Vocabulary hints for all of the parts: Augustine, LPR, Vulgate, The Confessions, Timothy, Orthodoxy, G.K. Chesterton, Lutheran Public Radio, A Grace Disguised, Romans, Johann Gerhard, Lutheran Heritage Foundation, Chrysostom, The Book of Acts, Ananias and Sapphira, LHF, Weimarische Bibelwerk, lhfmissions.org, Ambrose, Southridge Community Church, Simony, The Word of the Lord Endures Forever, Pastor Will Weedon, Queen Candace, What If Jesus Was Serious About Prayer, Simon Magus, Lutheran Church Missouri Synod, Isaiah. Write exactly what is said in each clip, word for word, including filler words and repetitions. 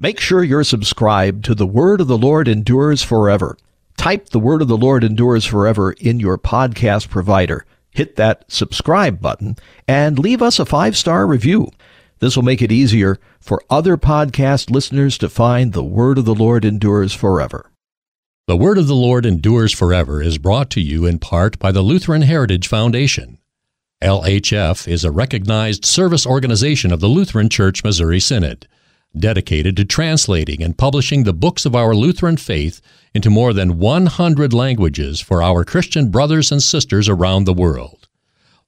Make sure you're subscribed to The Word of the Lord Endures Forever. Type The Word of the Lord Endures Forever in your podcast provider. Hit that subscribe button and leave us a five-star review. This will make it easier for other podcast listeners to find The Word of the Lord Endures Forever. The Word of the Lord Endures Forever is brought to you in part by the Lutheran Heritage Foundation. L H F is a recognized service organization of the Lutheran Church Missouri Synod, dedicated to translating and publishing the books of our Lutheran faith into more than one hundred languages for our Christian brothers and sisters around the world.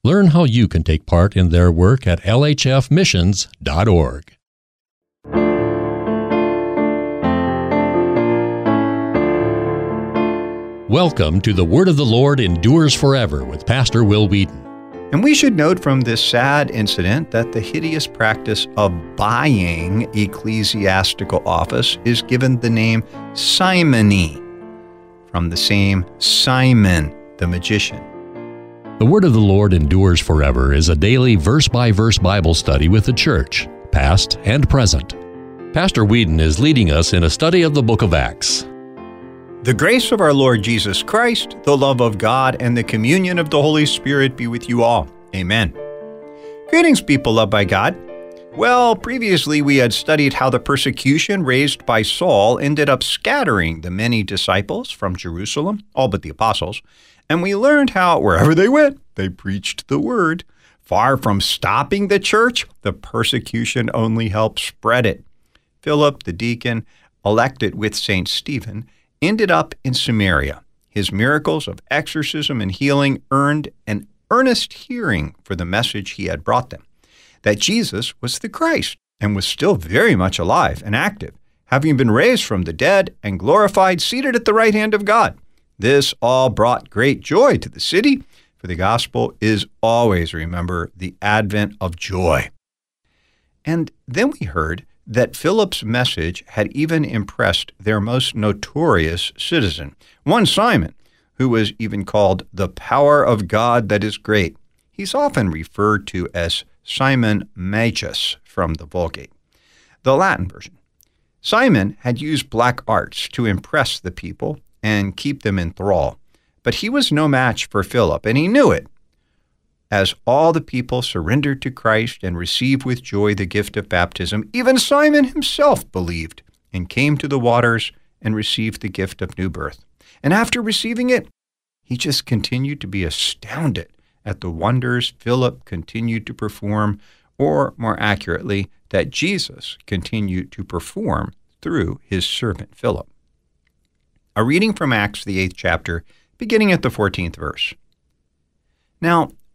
Learn how you can take part in their work at L H F missions dot org. Welcome to The Word of the Lord Endures Forever with Pastor Will Weedon. And we should note from this sad incident that the hideous practice of buying ecclesiastical office is given the name Simony, from the same Simon, the magician. The Word of the Lord Endures Forever is a daily verse-by-verse Bible study with the church, past and present. Pastor Weedon is leading us in a study of the Book of Acts. The grace of our Lord Jesus Christ, the love of God, and the communion of the Holy Spirit be with you all. Amen. Greetings, people loved by God. Well, previously we had studied how the persecution raised by Saul ended up scattering the many disciples from Jerusalem, all but the apostles, and we learned how wherever they went, they preached the word. Far from stopping the church, the persecution only helped spread it. Philip, the deacon, elected with Saint Stephen, ended up in Samaria. His miracles of exorcism and healing earned an earnest hearing for the message he had brought them, that Jesus was the Christ and was still very much alive and active, having been raised from the dead and glorified, seated at the right hand of God. This all brought great joy to the city, for the gospel is always, remember, the advent of joy. And then we heard that Philip's message had even impressed their most notorious citizen, one Simon, who was even called the power of God that is great. He's often referred to as Simon Magus from the Vulgate, the Latin version. Simon had used black arts to impress the people and keep them in thrall, but he was no match for Philip, and he knew it. As all the people surrendered to Christ and received with joy the gift of baptism, even Simon himself believed and came to the waters and received the gift of new birth. And after receiving it, he just continued to be astounded at the wonders Philip continued to perform, or more accurately, that Jesus continued to perform through his servant Philip. A reading from Acts, the eighth chapter, beginning at the fourteenth verse. Now,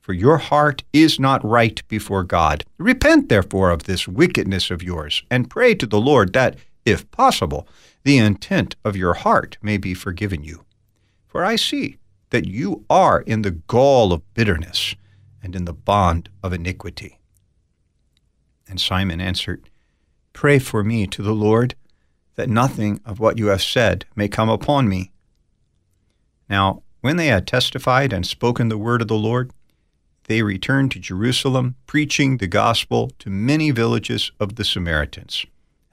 for your heart is not right before God. Repent, therefore, of this wickedness of yours, and pray to the Lord that, if possible, the intent of your heart may be forgiven you. For I see that you are in the gall of bitterness and in the bond of iniquity." And Simon answered, "Pray for me to the Lord, that nothing of what you have said may come upon me." Now, when they had testified and spoken the word of the Lord, they returned to Jerusalem, preaching the gospel to many villages of the Samaritans.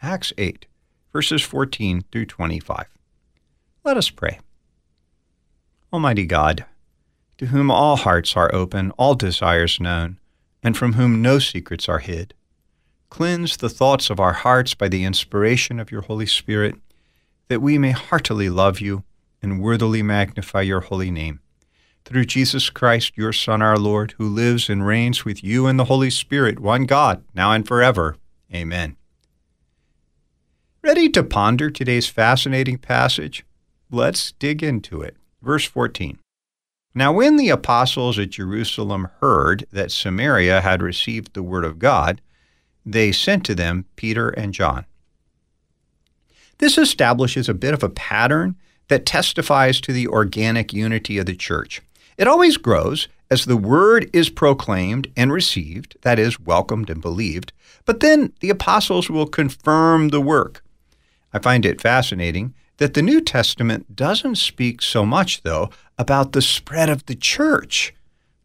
Acts eight, verses fourteen through twenty-five. Let us pray. Almighty God, to whom all hearts are open, all desires known, and from whom no secrets are hid, cleanse the thoughts of our hearts by the inspiration of your Holy Spirit, that we may heartily love you and worthily magnify your holy name, through Jesus Christ, your Son, our Lord, who lives and reigns with you in the Holy Spirit, one God, now and forever. Amen. Ready to ponder today's fascinating passage? Let's dig into it. Verse fourteen. Now when the apostles at Jerusalem heard that Samaria had received the word of God, they sent to them Peter and John. This establishes a bit of a pattern that testifies to the organic unity of the church. It always grows as the word is proclaimed and received, that is, welcomed and believed, but then the apostles will confirm the work. I find it fascinating that the New Testament doesn't speak so much, though, about the spread of the church,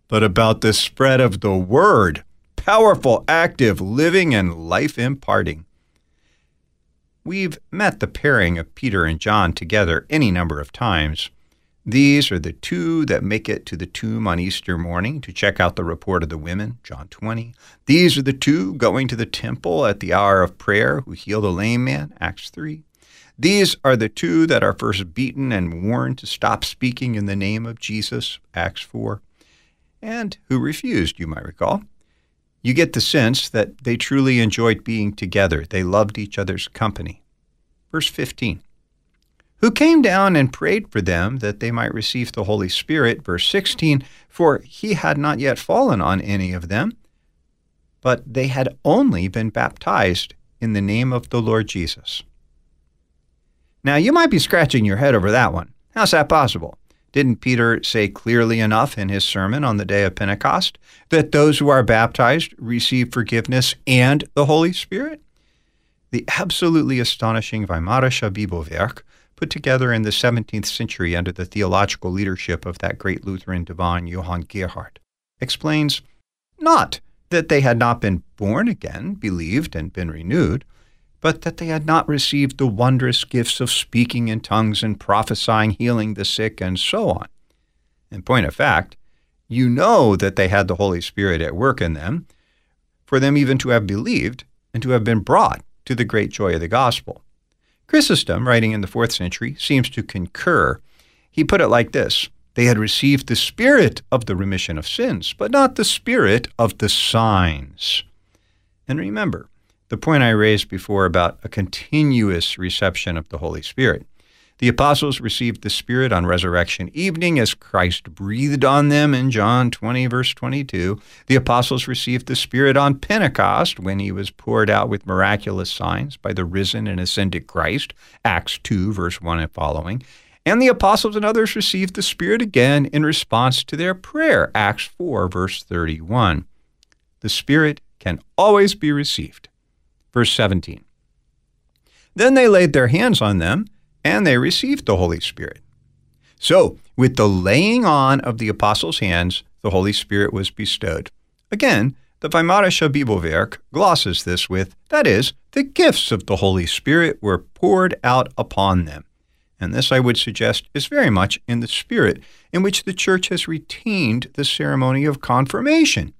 but about the spread of the word, powerful, active, living, and life-imparting. We've met the pairing of Peter and John together any number of times. These are the two that make it to the tomb on Easter morning to check out the report of the women, John twenty. These are the two going to the temple at the hour of prayer who heal the lame man, Acts three. These are the two that are first beaten and warned to stop speaking in the name of Jesus, Acts four, and who refused, you might recall. You get the sense that they truly enjoyed being together. They loved each other's company. Verse fifteen, who came down and prayed for them that they might receive the Holy Spirit. Verse sixteen, for he had not yet fallen on any of them, but they had only been baptized in the name of the Lord Jesus. Now, you might be scratching your head over that one. How's that possible? Didn't Peter say clearly enough in his sermon on the day of Pentecost that those who are baptized receive forgiveness and the Holy Spirit? The absolutely astonishing Weimarische Bibelwerk, put together in the seventeenth century under the theological leadership of that great Lutheran divine Johann Gerhard, explains not that they had not been born again, believed, and been renewed, but that they had not received the wondrous gifts of speaking in tongues and prophesying, healing the sick, and so on. In point of fact, you know that they had the Holy Spirit at work in them, for them even to have believed and to have been brought to the great joy of the gospel. Chrysostom, writing in the fourth century, seems to concur. He put it like this, they had received the spirit of the remission of sins, but not the spirit of the signs. And remember, the point I raised before about a continuous reception of the Holy Spirit. The apostles received the Spirit on resurrection evening as Christ breathed on them in John twenty, verse twenty-two. The apostles received the Spirit on Pentecost when he was poured out with miraculous signs by the risen and ascended Christ, Acts two, verse one and following. And the apostles and others received the Spirit again in response to their prayer, Acts four, verse thirty-one. The Spirit can always be received. Verse seventeen, then they laid their hands on them, and they received the Holy Spirit. So, with the laying on of the apostles' hands, the Holy Spirit was bestowed. Again, the Weimarische Bibelwerk glosses this with, that is, the gifts of the Holy Spirit were poured out upon them. And this, I would suggest, is very much in the spirit in which the Church has retained the ceremony of confirmation.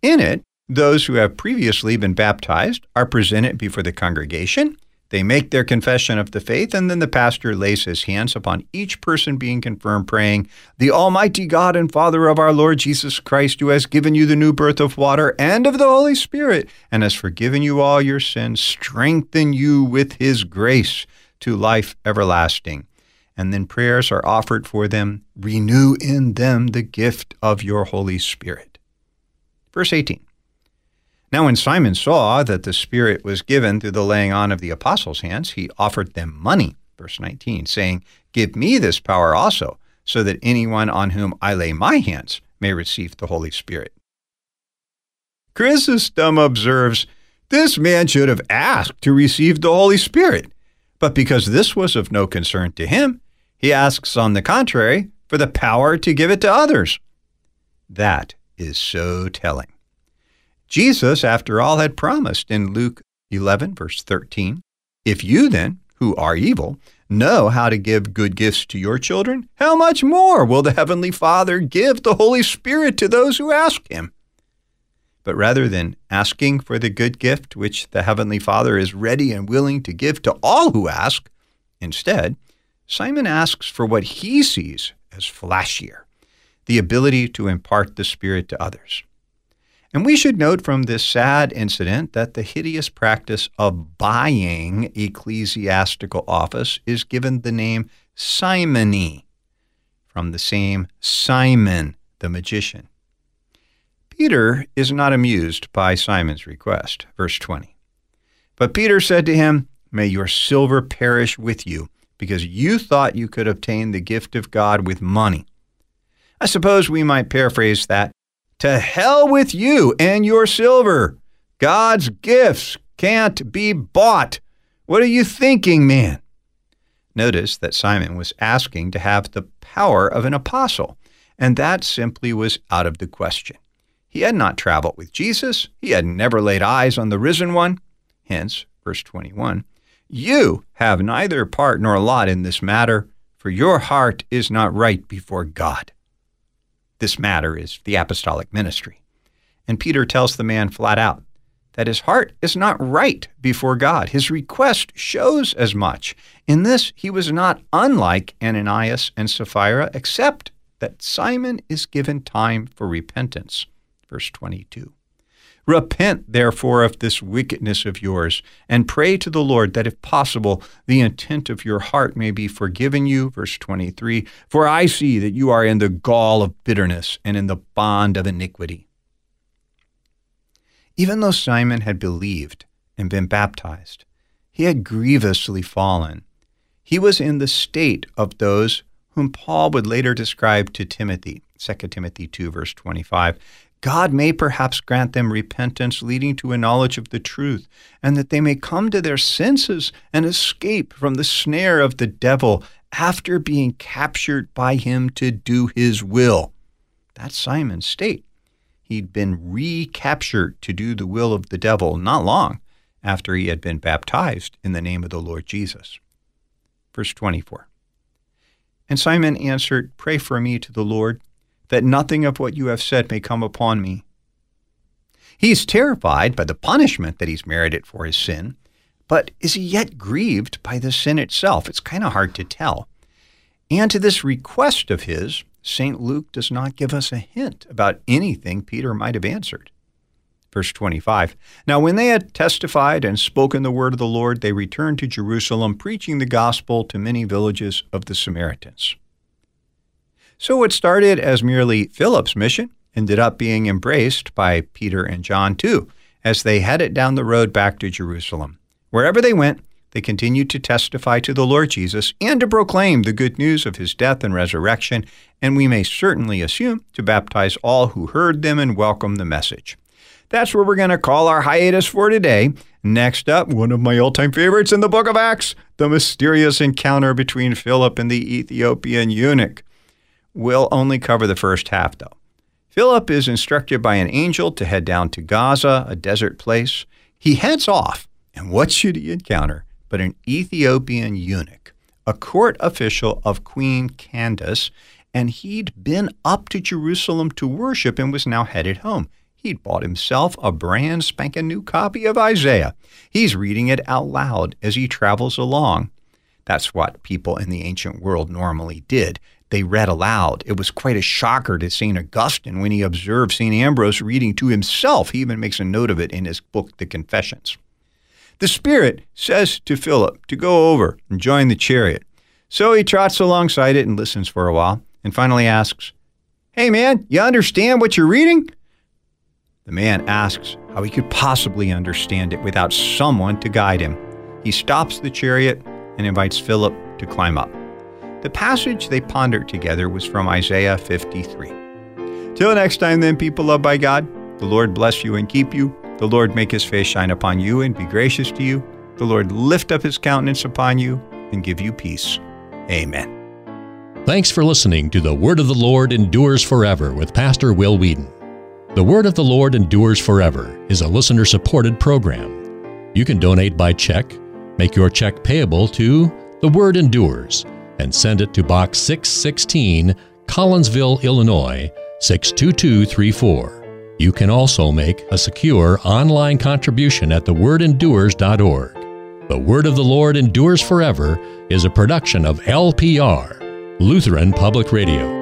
In it, those who have previously been baptized are presented before the congregation. They make their confession of the faith, and then the pastor lays his hands upon each person being confirmed, praying, the Almighty God and Father of our Lord Jesus Christ, who has given you the new birth of water and of the Holy Spirit, and has forgiven you all your sins, strengthen you with his grace to life everlasting. And then prayers are offered for them, renew in them the gift of your Holy Spirit. Verse eighteen. Now when Simon saw that the Spirit was given through the laying on of the apostles' hands, he offered them money, verse nineteen, saying, give me this power also, so that anyone on whom I lay my hands may receive the Holy Spirit. Chrysostom observes, this man should have asked to receive the Holy Spirit, but because this was of no concern to him, he asks, on the contrary, for the power to give it to others. That is so telling. Jesus, after all, had promised in Luke eleven, verse thirteen, if you then, who are evil, know how to give good gifts to your children, how much more will the Heavenly Father give the Holy Spirit to those who ask him? But rather than asking for the good gift which the Heavenly Father is ready and willing to give to all who ask, instead, Simon asks for what he sees as flashier, the ability to impart the Spirit to others. And we should note from this sad incident that the hideous practice of buying ecclesiastical office is given the name Simony, from the same Simon the magician. Peter is not amused by Simon's request, verse twenty. But Peter said to him, "May your silver perish with you, because you thought you could obtain the gift of God with money." I suppose we might paraphrase that, "To hell with you and your silver. God's gifts can't be bought. What are you thinking, man?" Notice that Simon was asking to have the power of an apostle, and that simply was out of the question. He had not traveled with Jesus. He had never laid eyes on the risen one. Hence, verse twenty-one, "You have neither part nor lot in this matter, for your heart is not right before God." This matter is the apostolic ministry. And Peter tells the man flat out that his heart is not right before God. His request shows as much. In this, he was not unlike Ananias and Sapphira, except that Simon is given time for repentance. Verse twenty-two, "Repent, therefore, of this wickedness of yours, and pray to the Lord that, if possible, the intent of your heart may be forgiven you." Verse twenty-three, "For I see that you are in the gall of bitterness and in the bond of iniquity." Even though Simon had believed and been baptized, he had grievously fallen. He was in the state of those whom Paul would later describe to Timothy, Second Timothy two, verse twenty-five, "God may perhaps grant them repentance leading to a knowledge of the truth, and that they may come to their senses and escape from the snare of the devil after being captured by him to do his will." That's Simon's state. He'd been recaptured to do the will of the devil not long after he had been baptized in the name of the Lord Jesus. Verse twenty-four, "And Simon answered, 'Pray for me to the Lord, that nothing of what you have said may come upon me.'" He's terrified by the punishment that he's merited for his sin, but is he yet grieved by the sin itself? It's kind of hard to tell. And to this request of his, Saint Luke does not give us a hint about anything Peter might have answered. Verse twenty-five, "Now when they had testified and spoken the word of the Lord, they returned to Jerusalem, preaching the gospel to many villages of the Samaritans." So what started as merely Philip's mission ended up being embraced by Peter and John too, as they headed down the road back to Jerusalem. Wherever they went, they continued to testify to the Lord Jesus and to proclaim the good news of his death and resurrection, and we may certainly assume to baptize all who heard them and welcome the message. That's where we're going to call our hiatus for today. Next up, one of my all-time favorites in the Book of Acts, the mysterious encounter between Philip and the Ethiopian eunuch. We'll only cover the first half, though. Philip is instructed by an angel to head down to Gaza, a desert place. He heads off, and what should he encounter but an Ethiopian eunuch, a court official of Queen Candace, and he'd been up to Jerusalem to worship and was now headed home. He'd bought himself a brand spanking new copy of Isaiah. He's reading it out loud as he travels along. That's what people in the ancient world normally did. They read aloud. It was quite a shocker to Saint Augustine when he observed Saint Ambrose reading to himself. He even makes a note of it in his book, The Confessions. The Spirit says to Philip to go over and join the chariot. So he trots alongside it and listens for a while and finally asks, "Hey man, you understand what you're reading?" The man asks how he could possibly understand it without someone to guide him. He stops the chariot and invites Philip to climb up. The passage they pondered together was from Isaiah fifty-three. Till next time then, people loved by God, the Lord bless you and keep you. The Lord make his face shine upon you and be gracious to you. The Lord lift up his countenance upon you and give you peace. Amen. Thanks for listening to The Word of the Lord Endures Forever with Pastor Will Weedon. The Word of the Lord Endures Forever is a listener-supported program. You can donate by check, make your check payable to The Word Endures, and send it to Box six sixteen, Collinsville, Illinois, six two two three four. You can also make a secure online contribution at the word endures dot org. The Word of the Lord Endures Forever is a production of L P R, Lutheran Public Radio.